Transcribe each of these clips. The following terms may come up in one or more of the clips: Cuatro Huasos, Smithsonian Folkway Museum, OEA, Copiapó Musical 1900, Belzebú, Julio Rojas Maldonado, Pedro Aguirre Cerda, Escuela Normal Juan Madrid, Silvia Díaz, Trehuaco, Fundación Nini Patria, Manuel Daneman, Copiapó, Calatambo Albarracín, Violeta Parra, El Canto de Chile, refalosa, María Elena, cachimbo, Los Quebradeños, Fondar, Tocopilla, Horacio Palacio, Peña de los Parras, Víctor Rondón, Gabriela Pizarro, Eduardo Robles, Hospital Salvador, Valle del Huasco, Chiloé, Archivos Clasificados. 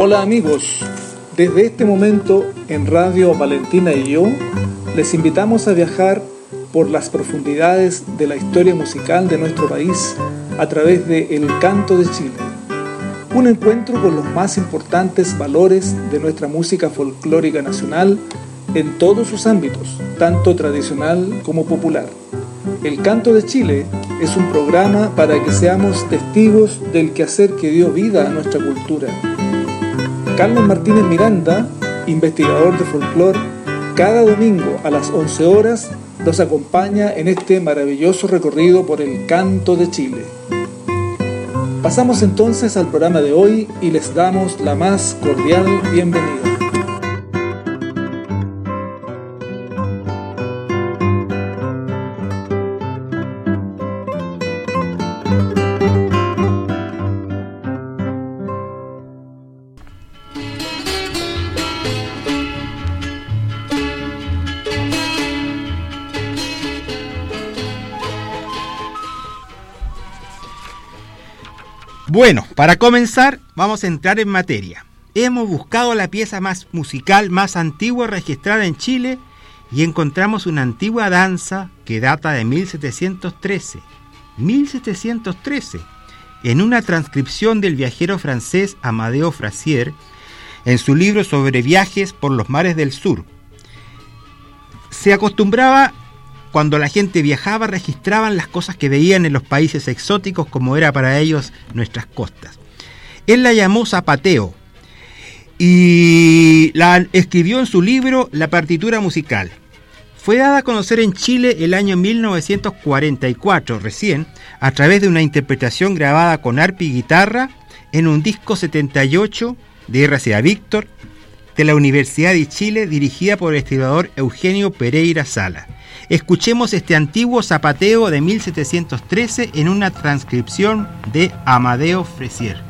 Hola amigos, desde este momento en Radio Valentina y yo les invitamos a viajar por las profundidades de la historia musical de nuestro país a través de El Canto de Chile. Un encuentro con los más importantes valores de nuestra música folclórica nacional en todos sus ámbitos, tanto tradicional como popular. El Canto de Chile es un programa para que seamos testigos del quehacer que dio vida a nuestra cultura. Carlos Martínez Miranda, investigador de folclore, cada domingo a las 11 horas nos acompaña en este maravilloso recorrido por el Canto de Chile. Pasamos entonces al programa de hoy y les damos la más cordial bienvenida. Bueno, para comenzar, vamos a entrar en materia. Hemos buscado la pieza más musical más antigua registrada en Chile y encontramos una antigua danza que data de 1713. En una transcripción del viajero francés Amadeo Frasier, en su libro sobre viajes por los mares del sur. Se acostumbraba, cuando la gente viajaba, registraban las cosas que veían en los países exóticos, como era para ellos nuestras costas. Él la llamó zapateo y la escribió en su libro La partitura musical. Fue dada a conocer en Chile el año 1944 recién, a través de una interpretación grabada con arpa y guitarra en un disco 78 de R.C.A. Víctor de la Universidad de Chile, dirigida por el historiador Eugenio Pereira Sala. Escuchemos este antiguo zapateo de 1713 en una transcripción de Amadeo Frasier.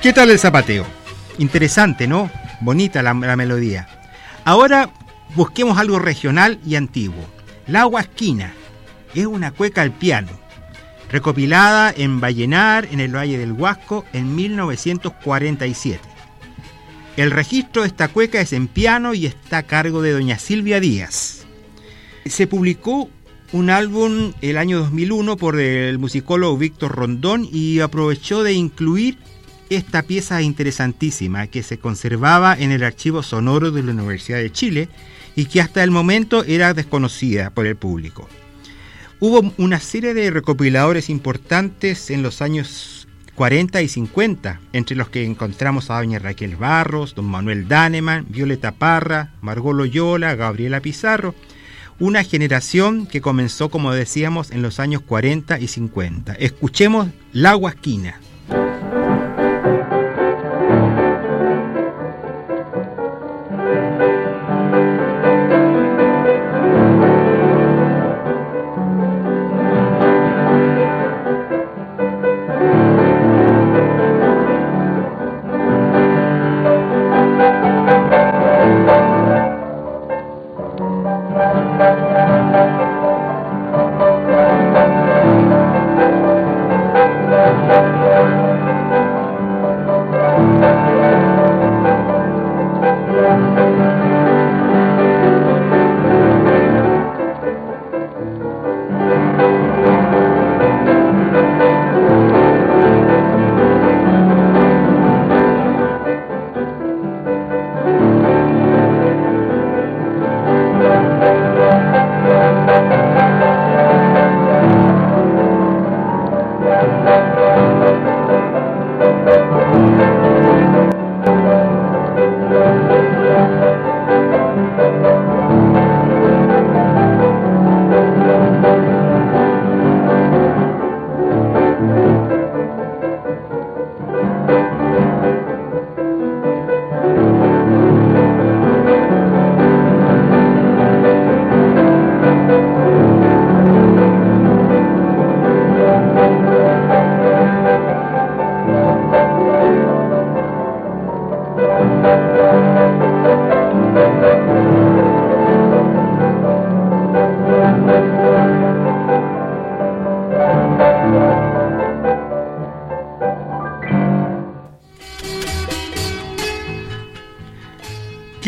¿Qué tal el zapateo? Interesante, ¿no? Bonita la melodía. Ahora busquemos algo regional y antiguo. La Huasquina es una cueca al piano, recopilada en Vallenar, en el Valle del Huasco, en 1947. El registro de esta cueca es en piano y está a cargo de doña Silvia Díaz. Se publicó un álbum el año 2001 por el musicólogo Víctor Rondón y aprovechó de incluir esta pieza interesantísima que se conservaba en el archivo sonoro de la Universidad de Chile y que hasta el momento era desconocida por el público. Hubo una serie de recopiladores importantes en los años 40 y 50, entre los que encontramos a doña Raquel Barros, don Manuel Daneman, Violeta Parra, Margot Loyola, Gabriela Pizarro, una generación que comenzó, como decíamos, en los años 40 y 50. Escuchemos La Huasquina.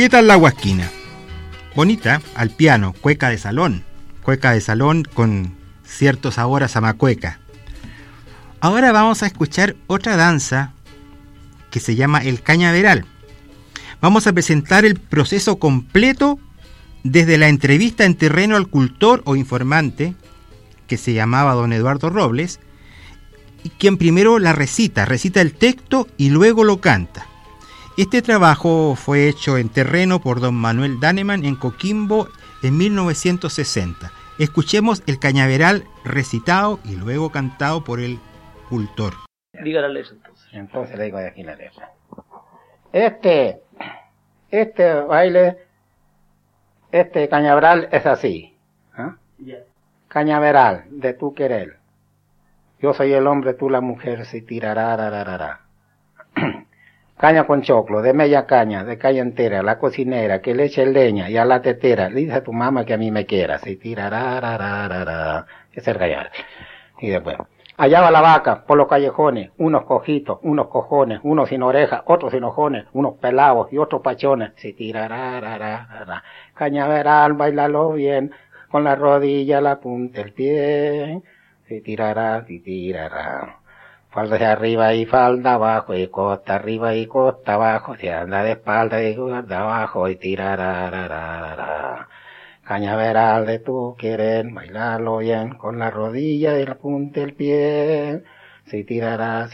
¿Qué tal la huasquina? Bonita, al piano, cueca de salón con cierto sabor a zamacueca. Ahora vamos a escuchar otra danza que se llama el cañaveral. Vamos a presentar el proceso completo desde la entrevista en terreno al cultor o informante, que se llamaba don Eduardo Robles, quien primero la recita el texto y luego lo canta. Este trabajo fue hecho en terreno por don Manuel Daneman en Coquimbo en 1960. Escuchemos el cañaveral recitado y luego cantado por el cultor. Diga la letra entonces. Entonces le digo aquí la letra. Este baile, este cañaveral es así. ¿Ah? Yeah. Cañaveral, de tu querer. Yo soy el hombre, tú la mujer, si tirará. Caña con choclo, de media caña, de caña entera, la cocinera, que le eche leña y a la tetera, le dice a tu mamá que a mí me quiera, si tirará. Es el cañaveral. Y después, allá va la vaca, por los callejones, unos cojitos, unos cojones, unos sin orejas, otros sin ojones, unos pelados y otros pachones, si tirará. Cañaveral, bailalo bien, con la rodilla, la punta, el pie, si tirará. Falda hacia arriba y falda abajo, y costa arriba y costa abajo, se anda de espalda y guarda abajo, y tirará. Cañaveral de tu querer, bailarlo bien, con la rodilla y la punta del pie, si tirará.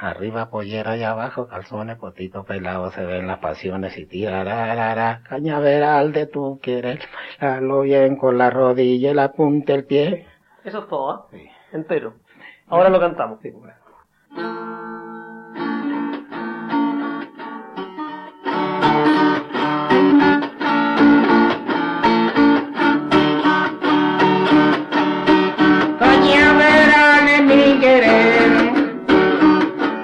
Arriba pollera y abajo calzones, potito pelado, se ven las pasiones, si tirará. Cañaveral de tu querer, bailarlo bien, con la rodilla y la punta del pie. Eso es todo, ¿eh? Sí. Entero. Ahora lo cantamos. Sí, bueno. Cañaveral de mi querer,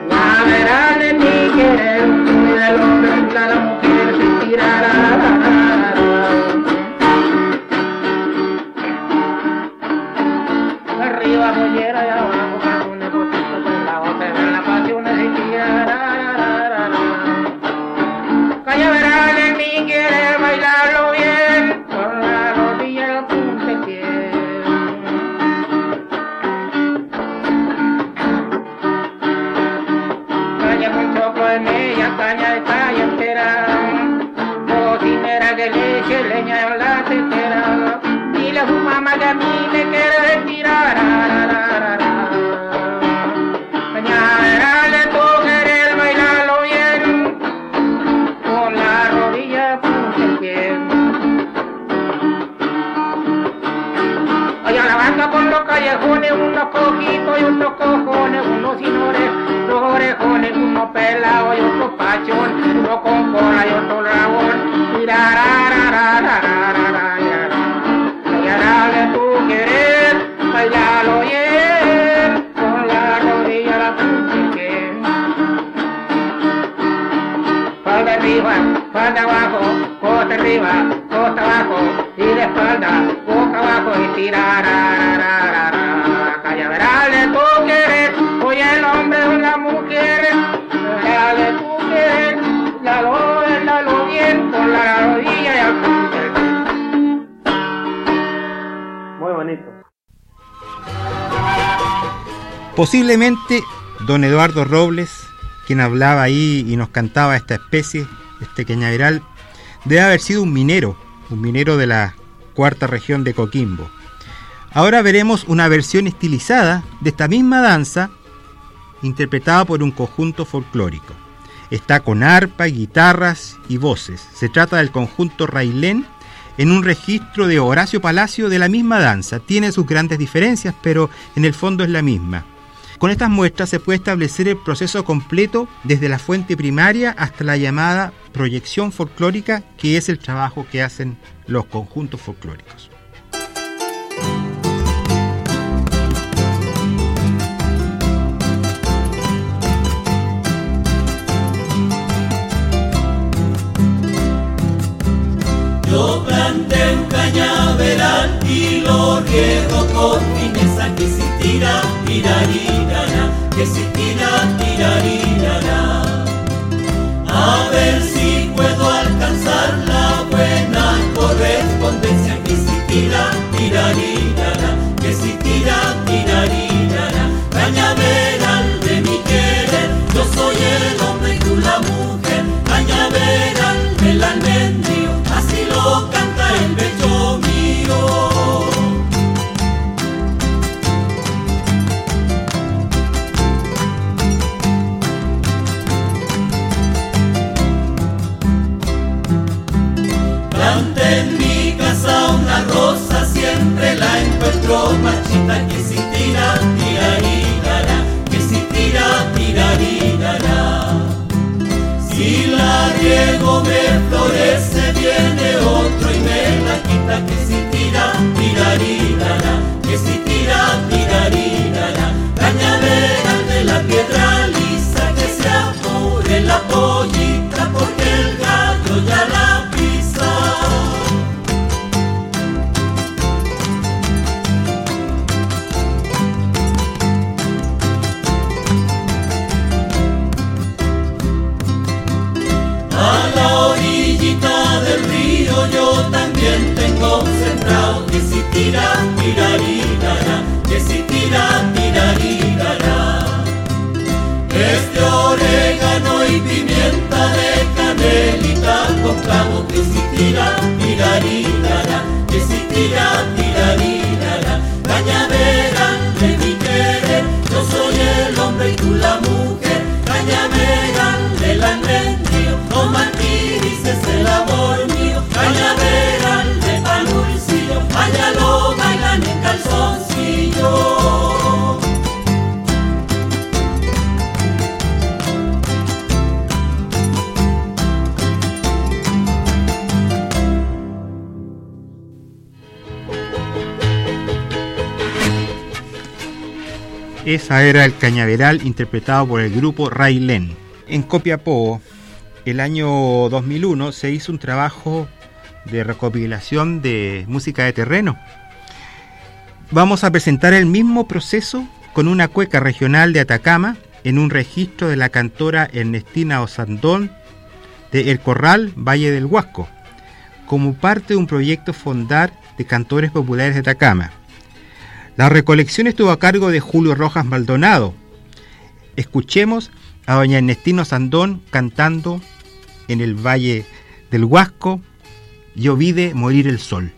cañaveral de mi querer, mira el hombre, la mujer se tirará. Arriba, bollera y abajo. Posiblemente don Eduardo Robles, quien hablaba ahí y nos cantaba esta especie, este cañaveral, debe haber sido un minero de la cuarta región de Coquimbo. Ahora veremos una versión estilizada de esta misma danza, interpretada por un conjunto folclórico. Está con arpa, guitarras y voces. Se trata del conjunto Railén, en un registro de Horacio Palacio de la misma danza. Tiene sus grandes diferencias, pero en el fondo es la misma. Con estas muestras se puede establecer el proceso completo desde la fuente primaria hasta la llamada proyección folclórica, que es el trabajo que hacen los conjuntos folclóricos. Yo planté un cañaveral y lo riego con fineza, que si tira, tirarirará, que si tira, tirarirará. A ver si puedo Esa era El Cañaveral, interpretado por el grupo Railén. En Copiapó, el año 2001, se hizo un trabajo de recopilación de música de terreno. Vamos a presentar el mismo proceso con una cueca regional de Atacama en un registro de la cantora Ernestina Osandón de El Corral, Valle del Huasco, como parte de un proyecto Fondar de Cantores Populares de Atacama. La recolección estuvo a cargo de Julio Rojas Maldonado. Escuchemos a doña Ernestina Osandón cantando en el Valle del Huasco, Yo vi de morir el sol.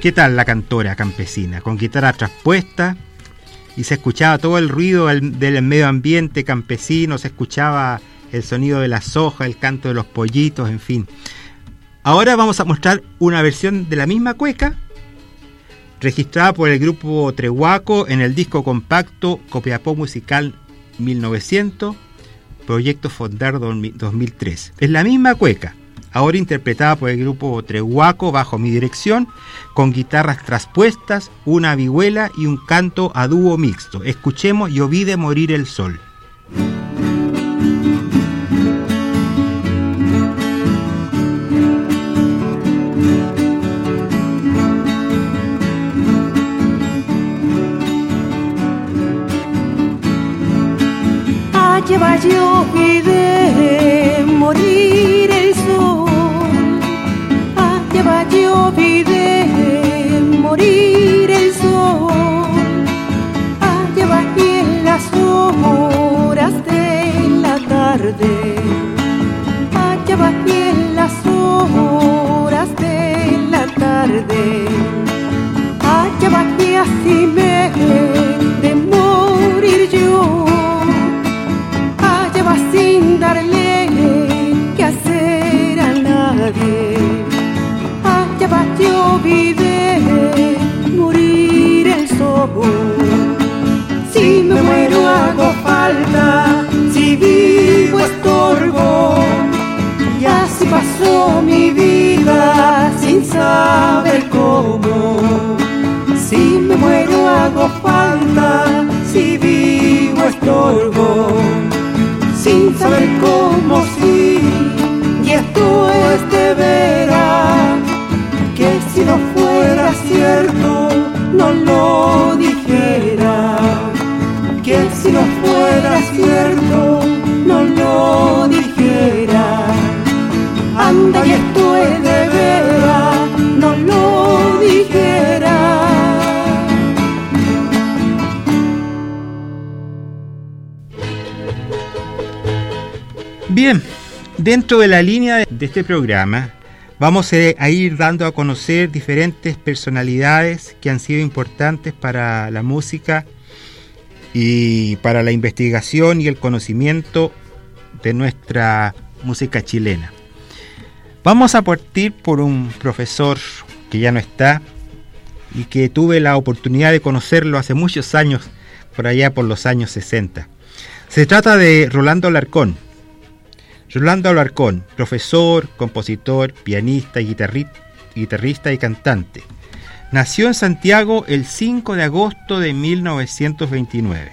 ¿Qué tal la cantora campesina? Con guitarra traspuesta, y se escuchaba todo el ruido del medio ambiente campesino, se escuchaba el sonido de la soja, el canto de los pollitos, en fin. Ahora vamos a mostrar una versión de la misma cueca, registrada por el grupo Trehuaco en el disco compacto Copiapó Musical 1900, proyecto Fondar 2003. Es la misma cueca, ahora interpretada por el grupo Trehuaco bajo mi dirección, con guitarras traspuestas, una vihuela y un canto a dúo mixto. Escuchemos Yo vi de morir el sol. Allá yo vi de morir el sol, allá yo vi de morir el sol, allá aquí en las horas de la tarde, allá aquí en las horas de la tarde, allá aquí así me he de morir yo. Sin darle que hacer a nadie, allá va yo vi de morir el sol. Si me muero hago falta, si vivo estorbo, y así pasó mi vida sin saber cómo. Si me muero hago falta, si vivo estorbo, sin saber cómo sí, y esto es de veras, que si no fuera cierto no lo dijera, que si Bien, dentro de la línea de este programa vamos a ir dando a conocer diferentes personalidades que han sido importantes para la música y para la investigación y el conocimiento de nuestra música chilena. Vamos a partir por un profesor que ya no está y que tuve la oportunidad de conocerlo hace muchos años, por allá por los años 60. Se trata de Rolando Alarcón. Rolando Alarcón, profesor, compositor, pianista, guitarrista y cantante. Nació en Santiago el 5 de agosto de 1929.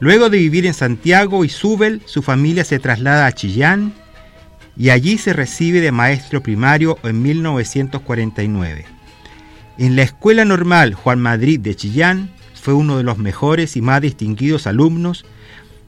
Luego de vivir en Santiago y Súbel, su familia se traslada a Chillán y allí se recibe de maestro primario en 1949. En la Escuela Normal Juan Madrid de Chillán fue uno de los mejores y más distinguidos alumnos,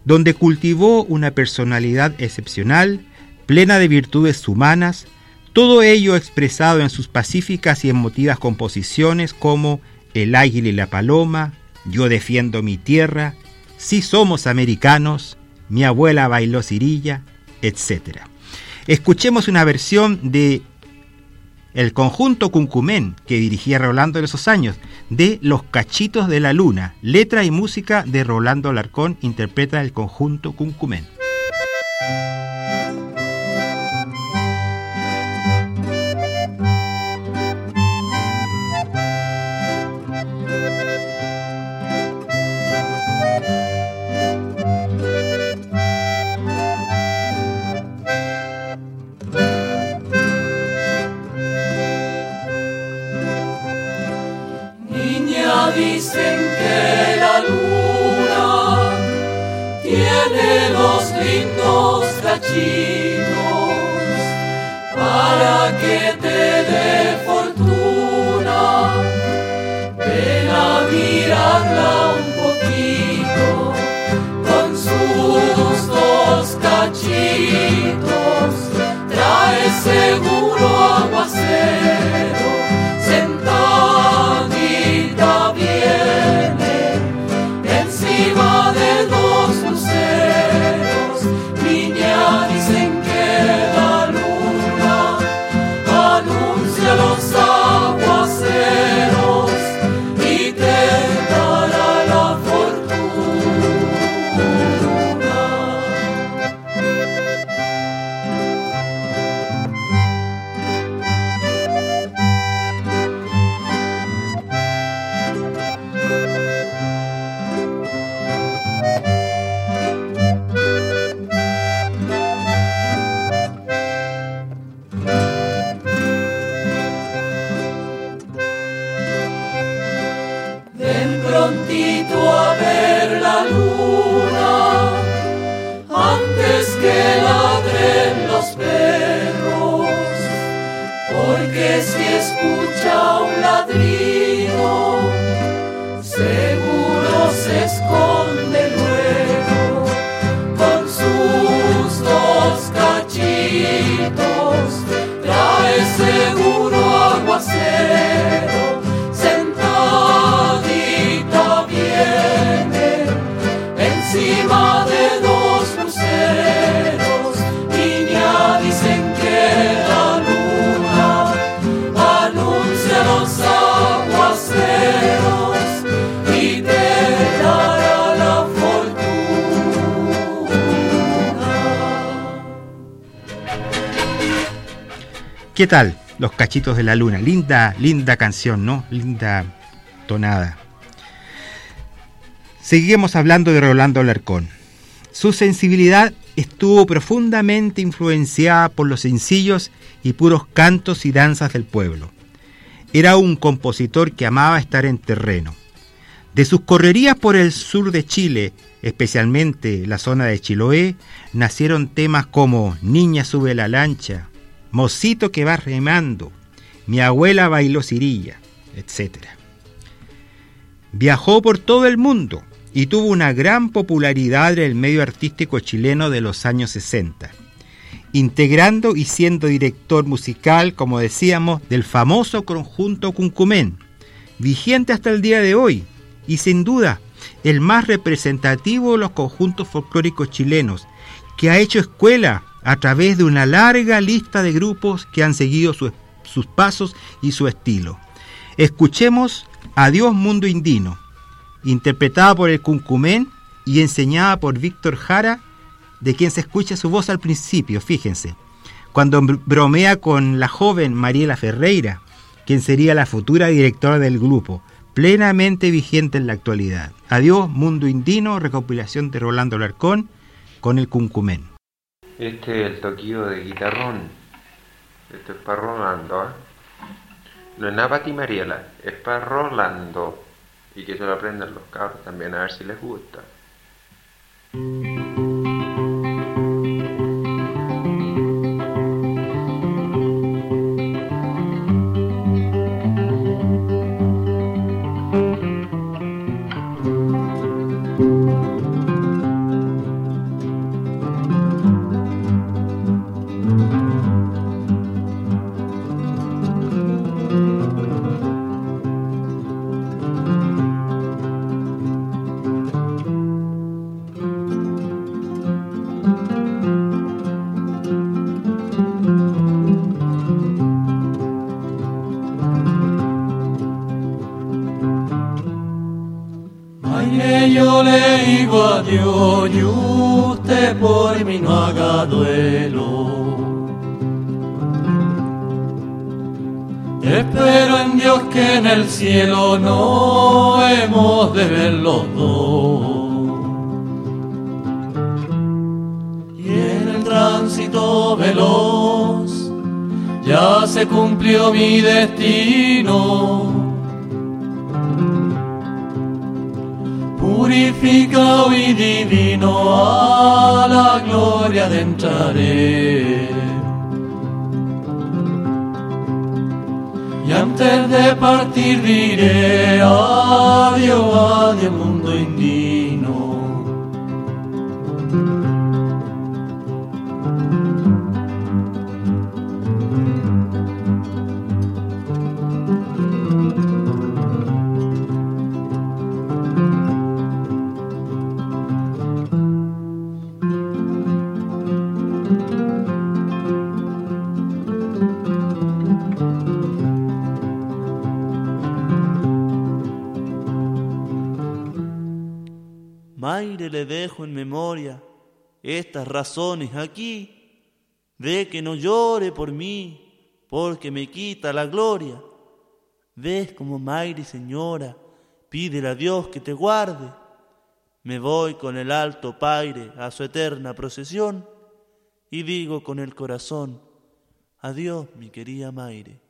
donde cultivó una personalidad excepcional, plena de virtudes humanas, todo ello expresado en sus pacíficas y emotivas composiciones como El águila y la paloma, Yo defiendo mi tierra, Si somos americanos, Mi abuela bailó cirilla, etc. Escuchemos una versión de el conjunto Cuncumén que dirigía Rolando en esos años, de Los cachitos de la luna. Letra y música de Rolando Alarcón, interpreta el conjunto Cuncumén. Dicen que la luna tiene los lindos cachitos para que te dé fortuna. Ven a mirarla un poquito con sus dos cachitos. Trae seguro aguacero, sentadita viene encima de dos luceros. Niña, dicen que la luna anuncia los aguaceros y te dará la ¿Qué tal? Los cachitos de la luna. Linda canción, ¿no? Linda tonada. Seguimos hablando de Rolando Alarcón. Su sensibilidad estuvo profundamente influenciada por los sencillos y puros cantos y danzas del pueblo. Era un compositor que amaba estar en terreno. De sus correrías por el sur de Chile, especialmente la zona de Chiloé, nacieron temas como Niña sube la lancha, Mocito que va remando, Mi abuela bailó cirilla, etc. Viajó por todo el mundo y tuvo una gran popularidad en el medio artístico chileno de los años 60, integrando y siendo director musical, como decíamos, del famoso conjunto Cuncumén, vigente hasta el día de hoy y sin duda el más representativo de los conjuntos folclóricos chilenos, que ha hecho escuela a través de una larga lista de grupos que han seguido sus pasos y su estilo. Escuchemos Adiós Mundo Indino, interpretada por el Cuncumén y enseñada por Víctor Jara, de quien se escucha su voz al principio, fíjense, cuando bromea con la joven Mariela Ferreira, quien sería la futura directora del grupo, plenamente vigente en la actualidad. Adiós Mundo Indino, recopilación de Rolando Alarcón, con el Cuncumén. Este es el toquillo de guitarrón. Esto es para Rolando, ¿eh? No es nada para ti, Mariela, es para Rolando. Y que se lo aprendan los cabros también, a ver si les gusta. Cielo no hemos de ver los dos, y en el tránsito veloz ya se cumplió mi destino, purificado y divino, a la gloria adentraré. Y antes de partir diré adiós, adiós mundo indino. Le dejo en memoria estas razones aquí, de que no llore por mí, porque me quita la gloria. Ves como Mayre, señora, pídele a Dios que te guarde. Me voy con el alto Paire a su eterna procesión, y digo con el corazón, adiós mi querida Mayre.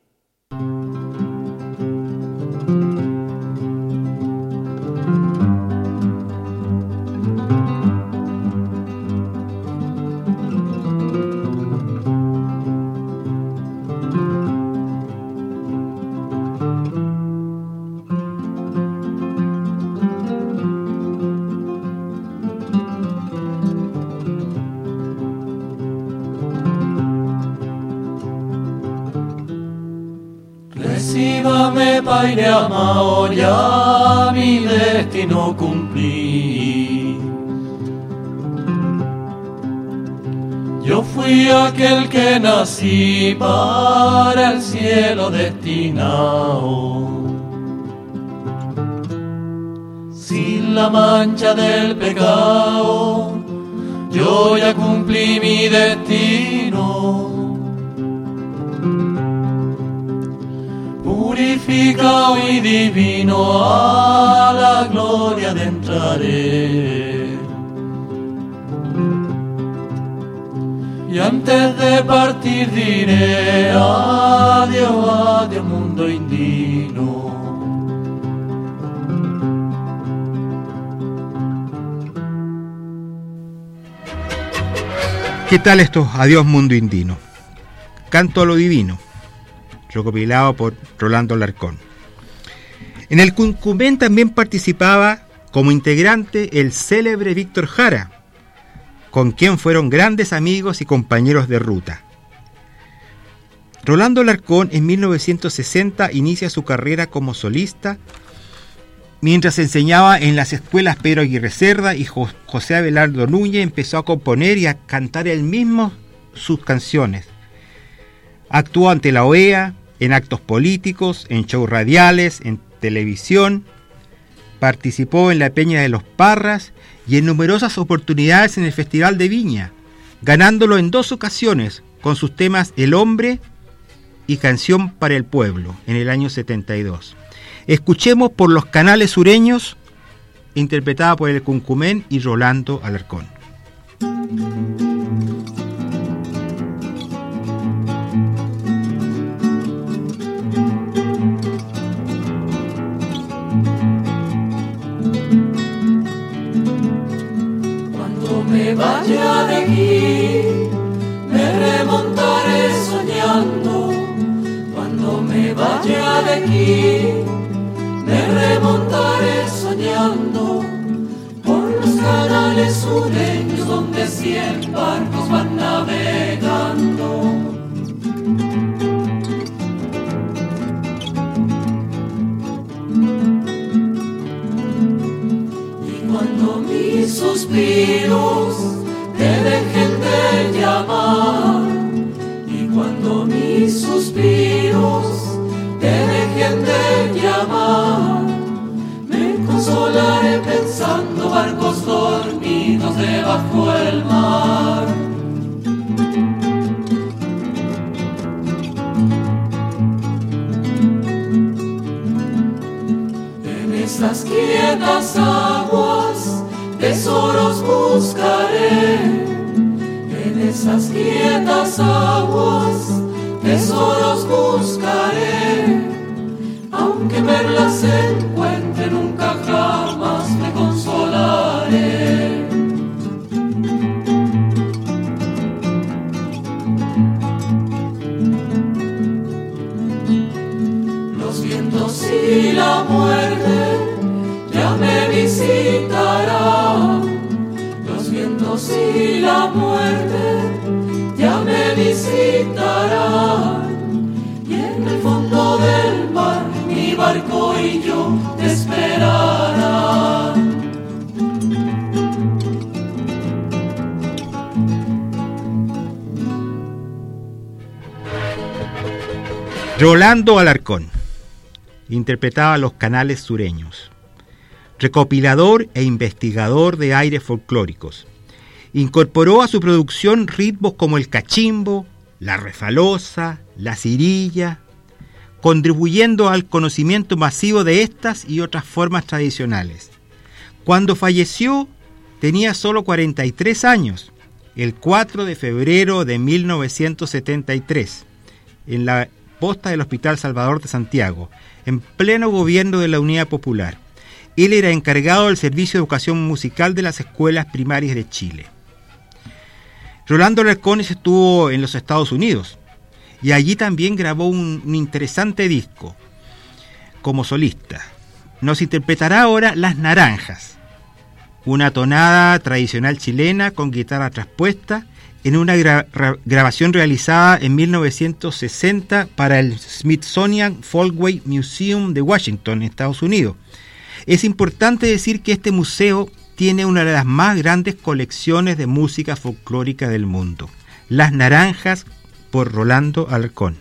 Paire amado, ya mi destino cumplí. Yo fui aquel que nací para el cielo destinado, sin la mancha del pecado, yo ya cumplí mi destino. Purificado y divino, a la gloria adentraré. Y antes de partir diré adiós, adiós mundo indino. ¿Qué tal estos adiós mundo indino? Canto a lo divino, recopilado por Rolando Alarcón. En el Cuncumén también participaba como integrante el célebre Víctor Jara, con quien fueron grandes amigos y compañeros de ruta. Rolando Alarcón en 1960 inicia su carrera como solista Mientras enseñaba en las escuelas Pedro Aguirre Cerda y José Abelardo Núñez, empezó a componer y a cantar él mismo sus canciones. Actuó ante la OEA, en actos políticos, en shows radiales, en televisión. Participó en la Peña de los Parras y en numerosas oportunidades en el Festival de Viña, ganándolo en dos ocasiones con sus temas El Hombre y Canción para el Pueblo en el año 72. Escuchemos Por los Canales Sureños, interpretada por el Cuncumén y Rolando Alarcón. Cuando me vaya de aquí, me remontaré soñando. Cuando me vaya de aquí, me remontaré soñando por los canales sureños donde 100 barcos van navegando. Y cuando mis suspiros te dejen de llamar, y cuando mis suspiros te dejen de llamar, me consolaré pensando barcos dormidos debajo del mar. En esas quietas aguas tesoros buscaré, en esas quietas aguas tesoros buscaré, aunque verlas encuentre nunca jamás me consolaré. Los vientos y la muerte ya me visitarán, los vientos y la muerte ya me visitarán, y en el fondo del mar mi barco y yo te esperarán. Rolando Alarcón interpretaba Los Canales Sureños, recopilador e investigador de aires folclóricos. Incorporó a su producción ritmos como el cachimbo, la refalosa, la cirilla, contribuyendo al conocimiento masivo de estas y otras formas tradicionales. Cuando falleció, tenía solo 43 años, el 4 de febrero de 1973, en la posta del Hospital Salvador de Santiago, en pleno gobierno de la Unidad Popular. Él era encargado del Servicio de Educación Musical de las Escuelas Primarias de Chile. Rolando Alarcón estuvo en los Estados Unidos y allí también grabó un interesante disco como solista. Nos interpretará ahora Las Naranjas, una tonada tradicional chilena con guitarra traspuesta en una grabación realizada en 1960 para el Smithsonian Folkway Museum de Washington, Estados Unidos. Es importante decir que este museo tiene una de las más grandes colecciones de música folclórica del mundo. Las Naranjas, por Rolando Alarcón.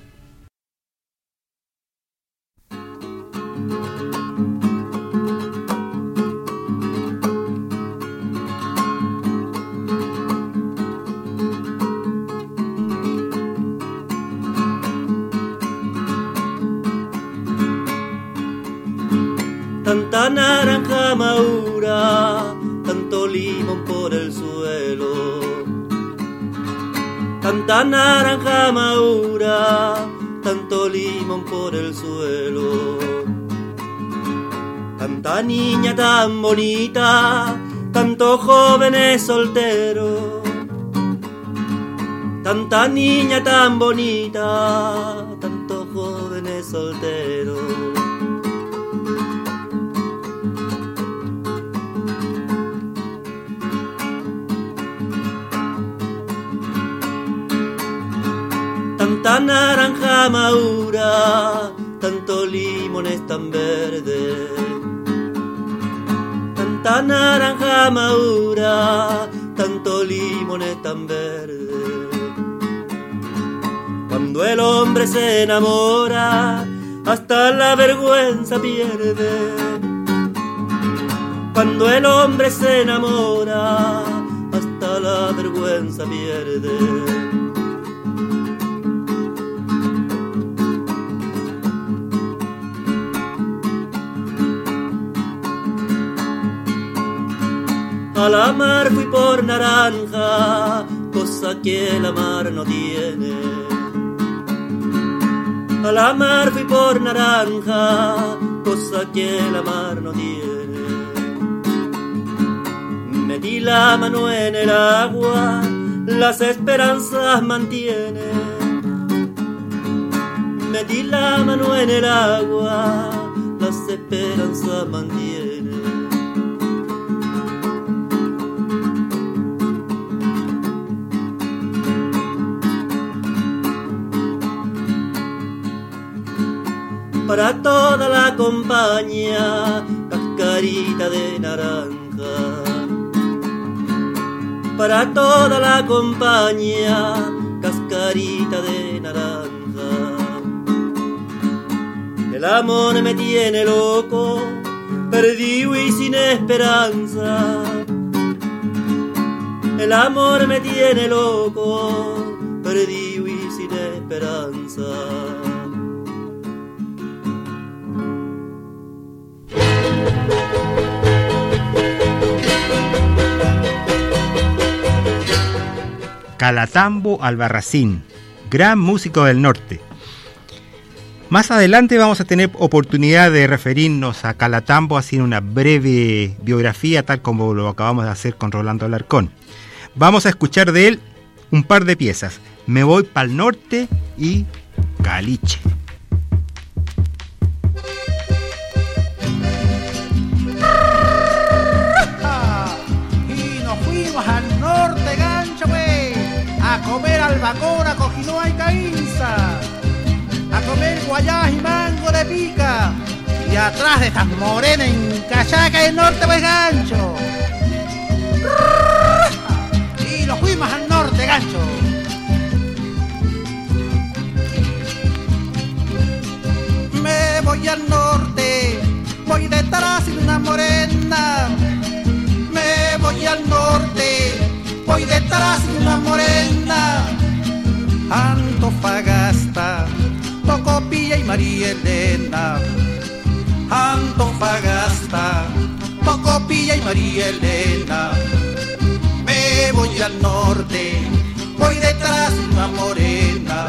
Tanta naranja madura, tanto limón por el suelo. Tanta naranja madura, tanto limón por el suelo. Tanta niña tan bonita, tanto jóvenes solteros. Tanta niña tan bonita, tanto jóvenes solteros. Tanta naranja madura, tanto limones tan verdes. tan naranja madura, tanto limones tan verdes. Cuando el hombre se enamora, hasta la vergüenza pierde. Cuando el hombre se enamora, hasta la vergüenza pierde. A la mar fui por naranja, cosa que la mar no tiene. A la mar fui por naranja, cosa que la mar no tiene. Metí la mano en el agua, las esperanzas mantiene. Metí la mano en el agua, las esperanzas mantiene. Para toda la compañía, cascarita de naranja. Para toda la compañía, cascarita de naranja. El amor me tiene loco, perdido y sin esperanza. El amor me tiene loco, perdido y sin esperanza. Calatambo Albarracín, gran músico del norte. Más adelante vamos a tener oportunidad de referirnos a Calatambo haciendo una breve biografía, tal como lo acabamos de hacer con Rolando Alarcón. Vamos a escuchar de él un par de piezas: Me voy pa'l norte y Caliche. Albacora, cojinoa y caínza, a comer guayás y mango de pica, y atrás de estas morenas en cachaca del norte pues gancho. Y nos fuimos al norte, gancho. Me voy al norte, voy detrás de una morena. Me voy al norte, voy detrás de una morena. Antofagasta, Tocopilla y María Elena. Antofagasta, Tocopilla y María Elena. Me voy al norte, voy detrás de una morena.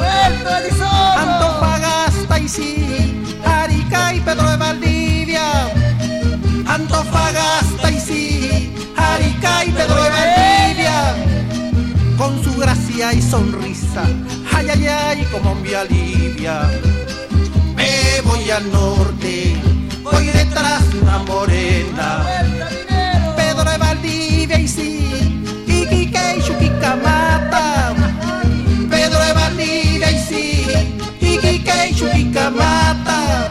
Antofagasta y sí, Arica y Pedro de Valdivia. Antofagasta y sí, Arica y Pedro de Valdivia. Con su gracia y sonrisa, ay, ay, ay, como me alivia. Me voy al norte, voy detrás de una morena. Pedro de Valdivia y sí, Iquique y Chuquicamata. Pedro de Valdivia y sí, Iquique y Chuquicamata.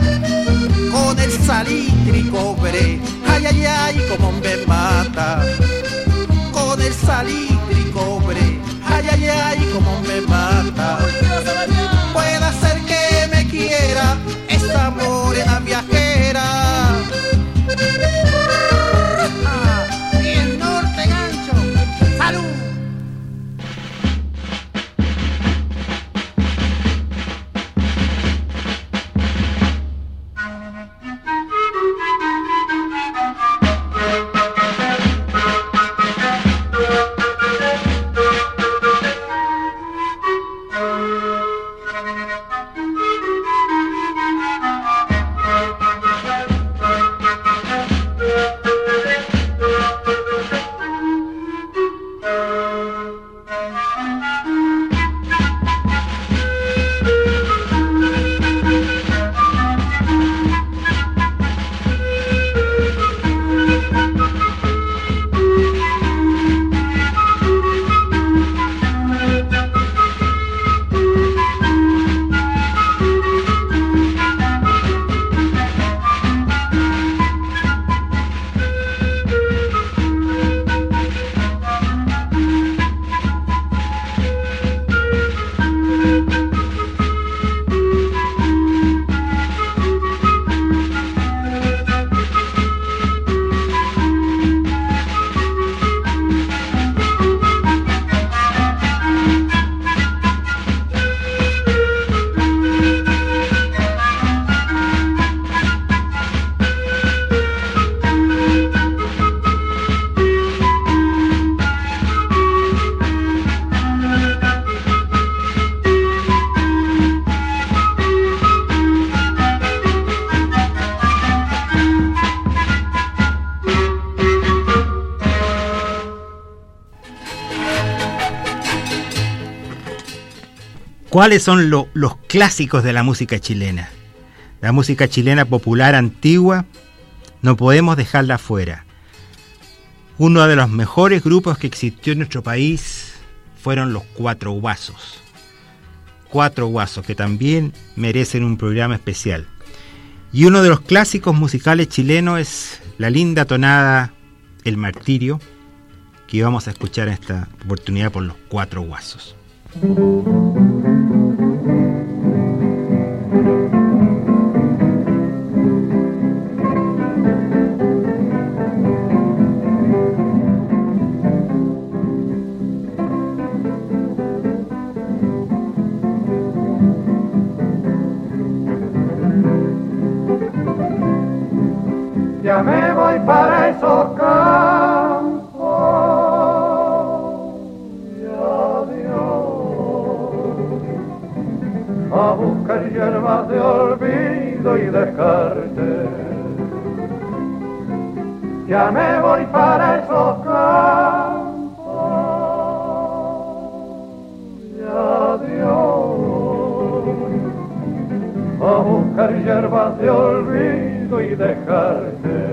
Con el salitre y cobre, ay, ay, ay, como me mata. Con el salitre y cobre, ay, ay, ay, como me mata. Puede ser que me quiera esta morena viajera. Y el norte gancho, salud. ¿Cuáles son los clásicos de la música chilena? La música chilena popular antigua, no podemos dejarla fuera. Uno de los mejores grupos que existió en nuestro país fueron los Cuatro Huasos. Cuatro Huasos, que también merecen un programa especial. Y uno de los clásicos musicales chilenos es la linda tonada El Martirio, que vamos a escuchar en esta oportunidad por los Cuatro Huasos. Ya me voy para esos campos y adiós, a buscar hierbas de olvido y descarte. Ya me voy para esos campos y adiós, a buscar hierbas de olvido y descarte.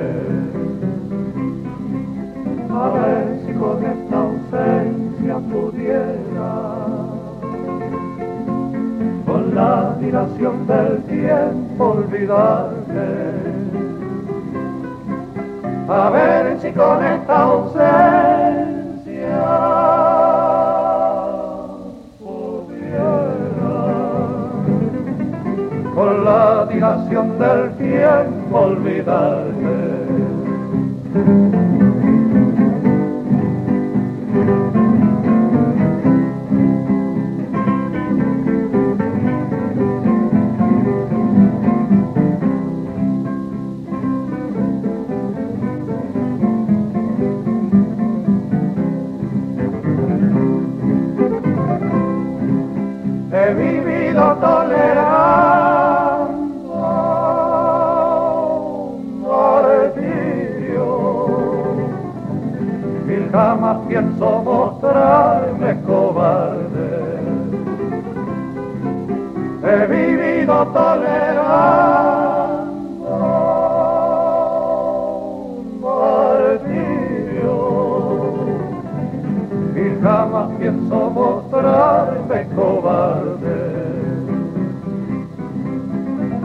A ver si con esta ausencia pudiera, con la dilación del tiempo, olvidarte. A ver si con esta ausencia pudiera, con la dilación del tiempo, olvidarte. Jamás pienso mostrarme cobarde. He vivido tolerando un martirio y jamás pienso mostrarme cobarde.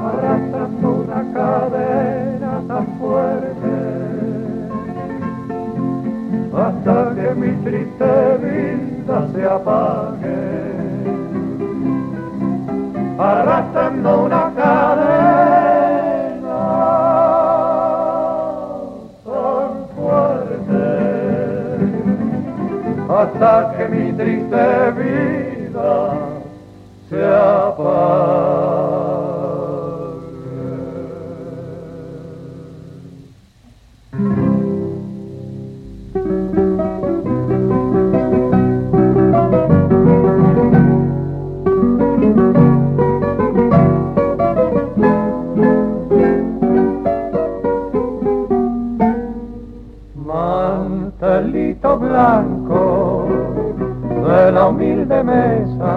Arrastrando una cadena tan fuerte hasta que mi triste vida se apague, arrastrando una cadena tan fuerte, hasta que mi triste vida se apague. Mantelito blanco de la humilde mesa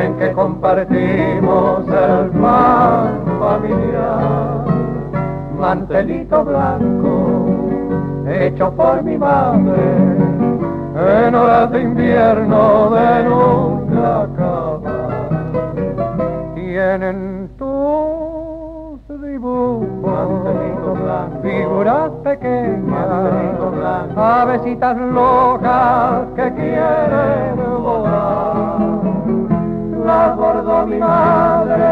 en que compartimos el pan familiar, mantelito blanco hecho por mi madre en horas de invierno de nunca acabar. Tienen tus dibujos, figuras pequeñas, avesitas locas que quieren volar. Las bordó mi madre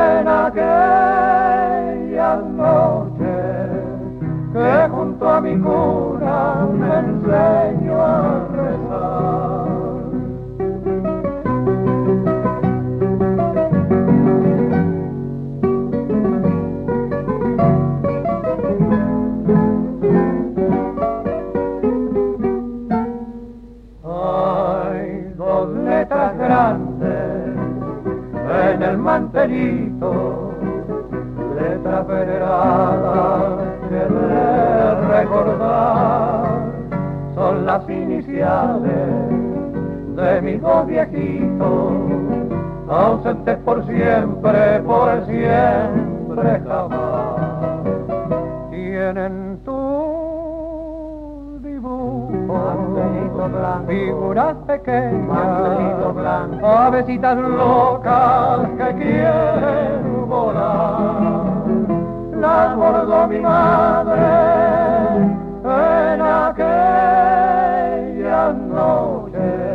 en aquellas noches que junto a mi cuna me enseñó a rezar. En el mantelito, letra venerada que de recordar, son las iniciales de amigos viejitos, ausentes por siempre jamás. Tienen tus dibujos, figuras pequeñas, avesitas locas que quieren volar. Las bordó mi madre en aquellas noches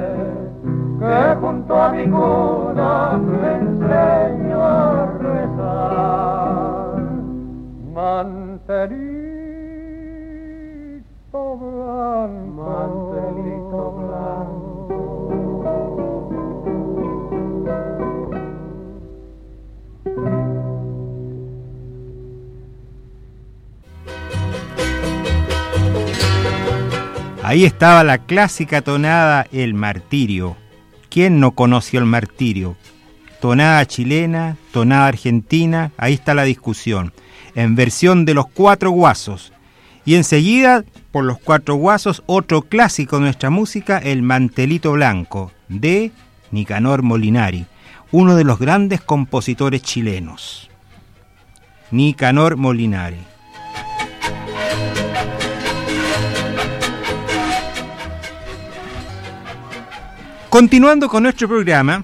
que junto a mi cuna me enseñó a rezar. Mantelito blanco, mantelito blanco. Ahí estaba la clásica tonada El Martirio. ¿Quién no conoció El Martirio? Tonada chilena, tonada argentina, ahí está la discusión. En versión de los Cuatro Huasos. Y enseguida, por los Cuatro Huasos, otro clásico de nuestra música, El Mantelito Blanco, de Nicanor Molinari, uno de los grandes compositores chilenos. Nicanor Molinari. Continuando con nuestro programa,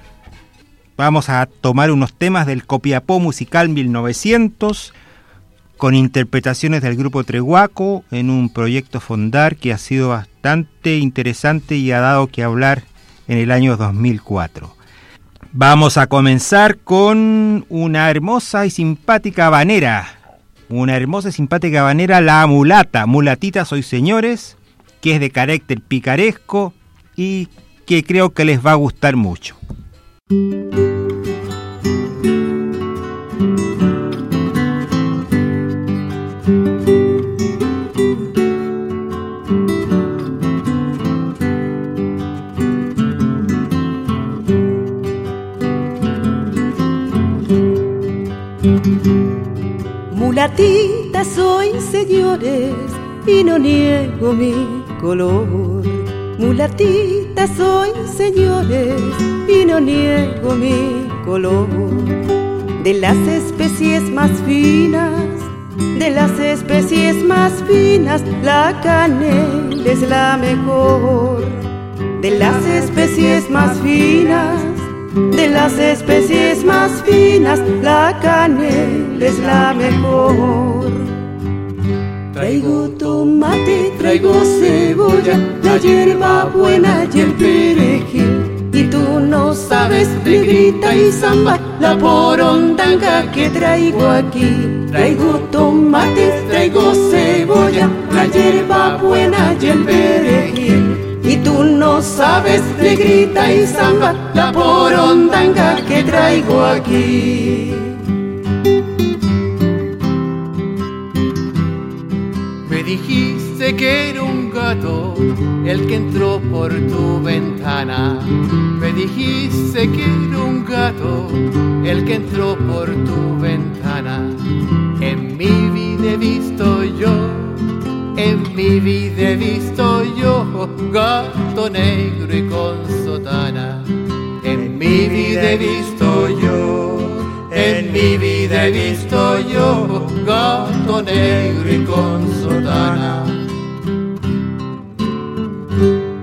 vamos a tomar unos temas del Copiapó Musical 1900 con interpretaciones del grupo Trehuaco en un proyecto Fondar que ha sido bastante interesante y ha dado que hablar en el año 2004. Vamos a comenzar con una hermosa y simpática habanera, La Mulata, Mulatitas Soy Señores, que es de carácter picaresco y que creo que les va a gustar mucho. Mulatita soy, señores, y no niego mi color. Mulatita soy, señores, y no niego mi color. De las especies más finas, la canela es la mejor. De las especies más finas, la canela es la mejor. Traigo tomate, traigo cebolla, la hierba buena y el perejil. Y tú no sabes, negrita y zamba, la porondanga que traigo aquí. Traigo tomate, traigo cebolla, la hierba buena y el perejil. Y tú no sabes, negrita y zamba, la porondanga que traigo aquí. Dijiste que era un gato el que entró por tu ventana. Me dijiste que era un gato el que entró por tu ventana. En mi vida he visto yo, gato negro y con sotana. En mi vida he visto yo. En mi vida he visto yo gato negro y con sotana.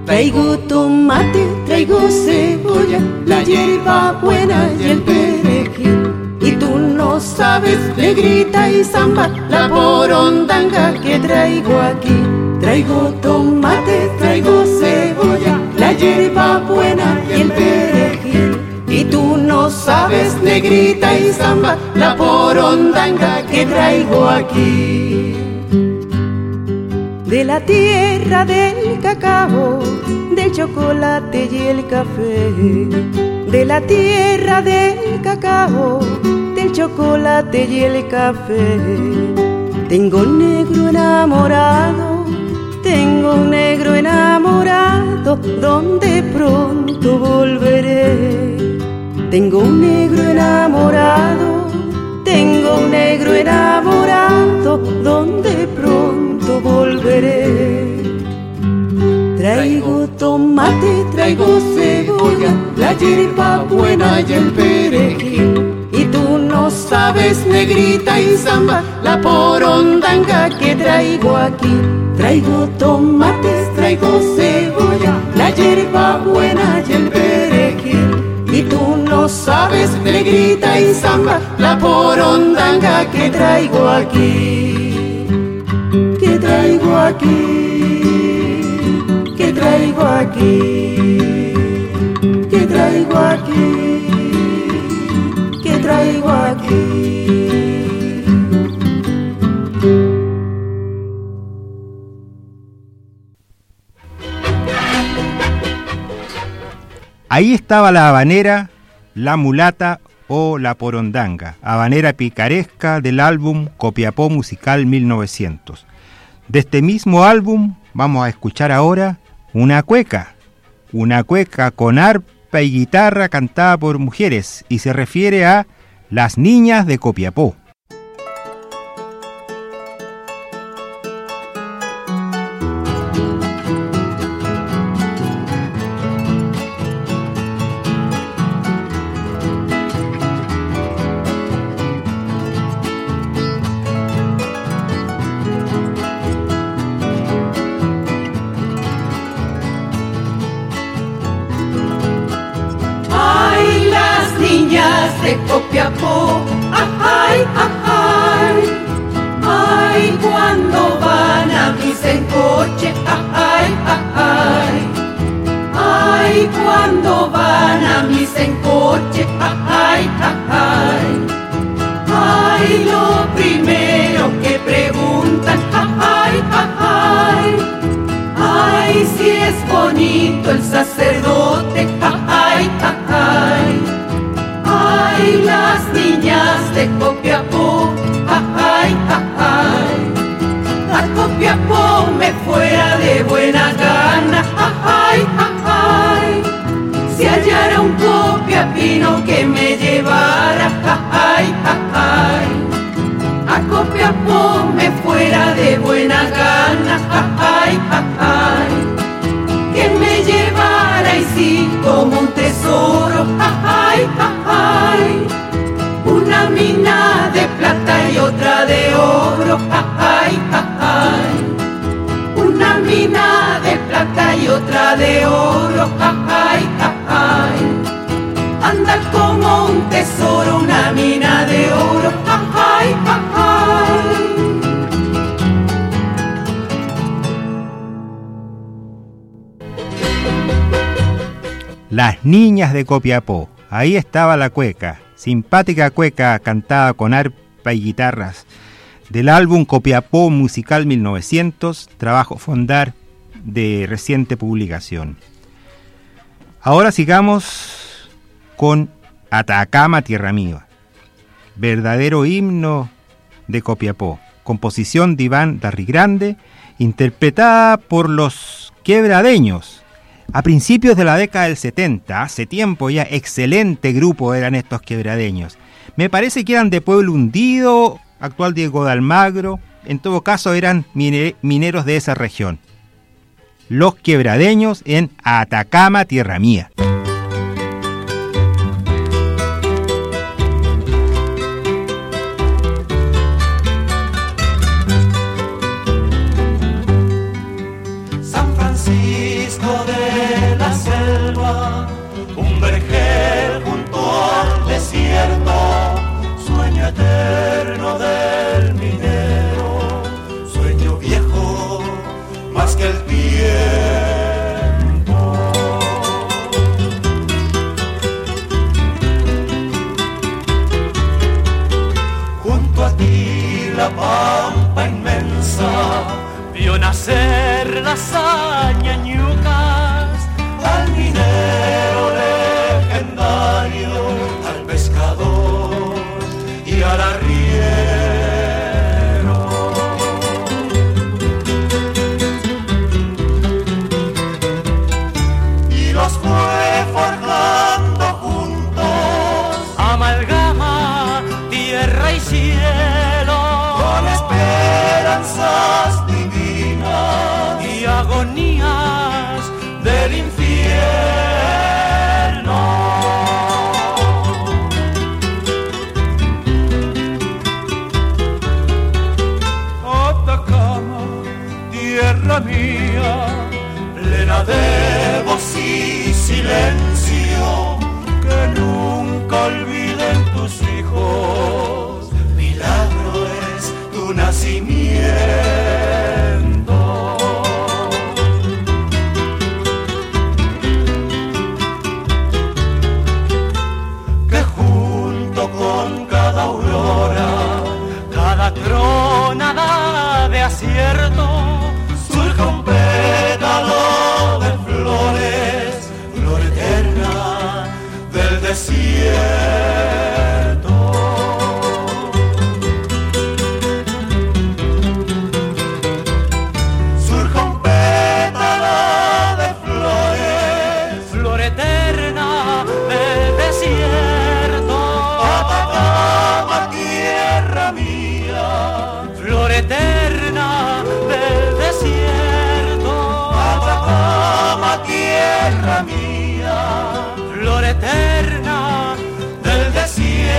Traigo tomate, traigo cebolla, la hierba buena y el perejil. Y tú no sabes, negrita y zamba, la porondanga que traigo aquí. Traigo tomate, traigo cebolla, la hierba buena y el perejil. Y tú no sabes, negrita y zamba, la porondanga que traigo aquí. De la tierra del cacao, del chocolate y el café. De la tierra del cacao, del chocolate y el café. Tengo un negro enamorado, donde pronto volveré. Tengo un negro enamorado, donde pronto volveré. Traigo tomate, traigo cebolla, la hierba buena y el perejil. Y tú no sabes, negrita y zamba, la porondanga que traigo aquí. Traigo tomates, traigo cebolla, la hierba buena y el perejil. Y tú no sabes, negrita y zamba, la porondanga que traigo aquí, que traigo aquí, que traigo aquí, que traigo aquí, que traigo aquí. Ahí estaba la habanera, la mulata o la porondanga, habanera picaresca del álbum Copiapó Musical 1900. De este mismo álbum vamos a escuchar ahora una cueca con arpa y guitarra cantada por mujeres, y se refiere a las niñas de Copiapó. Las niñas de Copiapó, ahí estaba la cueca, simpática cueca cantada con arpa y guitarras, del álbum Copiapó Musical 1900, trabajo Fondar de reciente publicación. Ahora sigamos con Atacama Tierra Mía, verdadero himno de Copiapó, composición de Iván Darrigrande, interpretada por los quebradeños. A principios de la década del 70, hace tiempo ya, excelente grupo eran estos quebradeños. Me parece que eran de Pueblo Hundido, actual Diego de Almagro, en todo caso eran mineros de esa región. Los quebradeños en Atacama, Tierra Mía. Divinas y agonías del infierno. vida mía, plena de voz y silencio, que nunca olviden tus hijos. Milagro es tu nacimiento. Que junto con cada aurora, cada tronada de acierto, surja un pétalo de flores, flor eterna del desierto. Surja un pétalo de flores, flor eterna del desierto. Atacama, tierra mía, flor eterna del desierto. Atacama, tierra mía, flor eterna del desierto.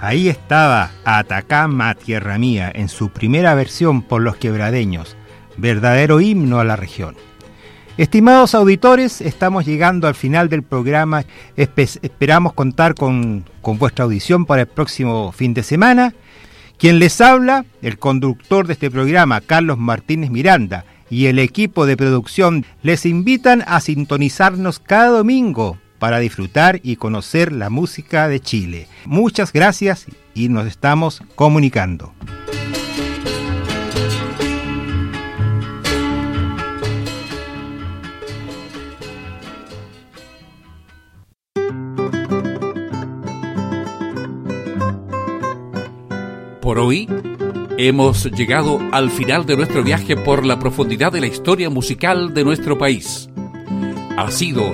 Ahí estaba Atacama, tierra mía, en su primera versión por Los Quebradeños, verdadero himno a la región. Estimados auditores, estamos llegando al final del programa. Esperamos contar con vuestra audición para el próximo fin de semana. Quien les habla, el conductor de este programa, Carlos Martínez Miranda, y el equipo de producción les invitan a sintonizarnos cada domingo para disfrutar y conocer la música de Chile. Muchas gracias y nos estamos comunicando. Por hoy hemos llegado al final de nuestro viaje por la profundidad de la historia musical de nuestro país. Ha sido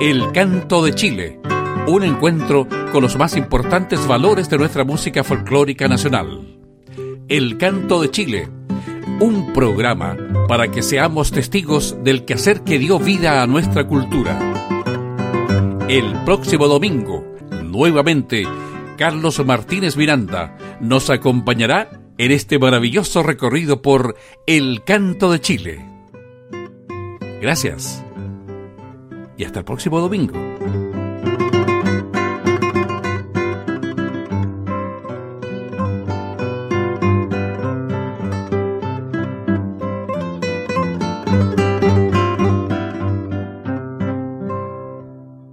El Canto de Chile, un encuentro con los más importantes valores de nuestra música folclórica nacional. El Canto de Chile, un programa para que seamos testigos del quehacer que dio vida a nuestra cultura. El próximo domingo, nuevamente, Carlos Martínez Miranda nos acompañará en este maravilloso recorrido por El Canto de Chile. Gracias y hasta el próximo domingo.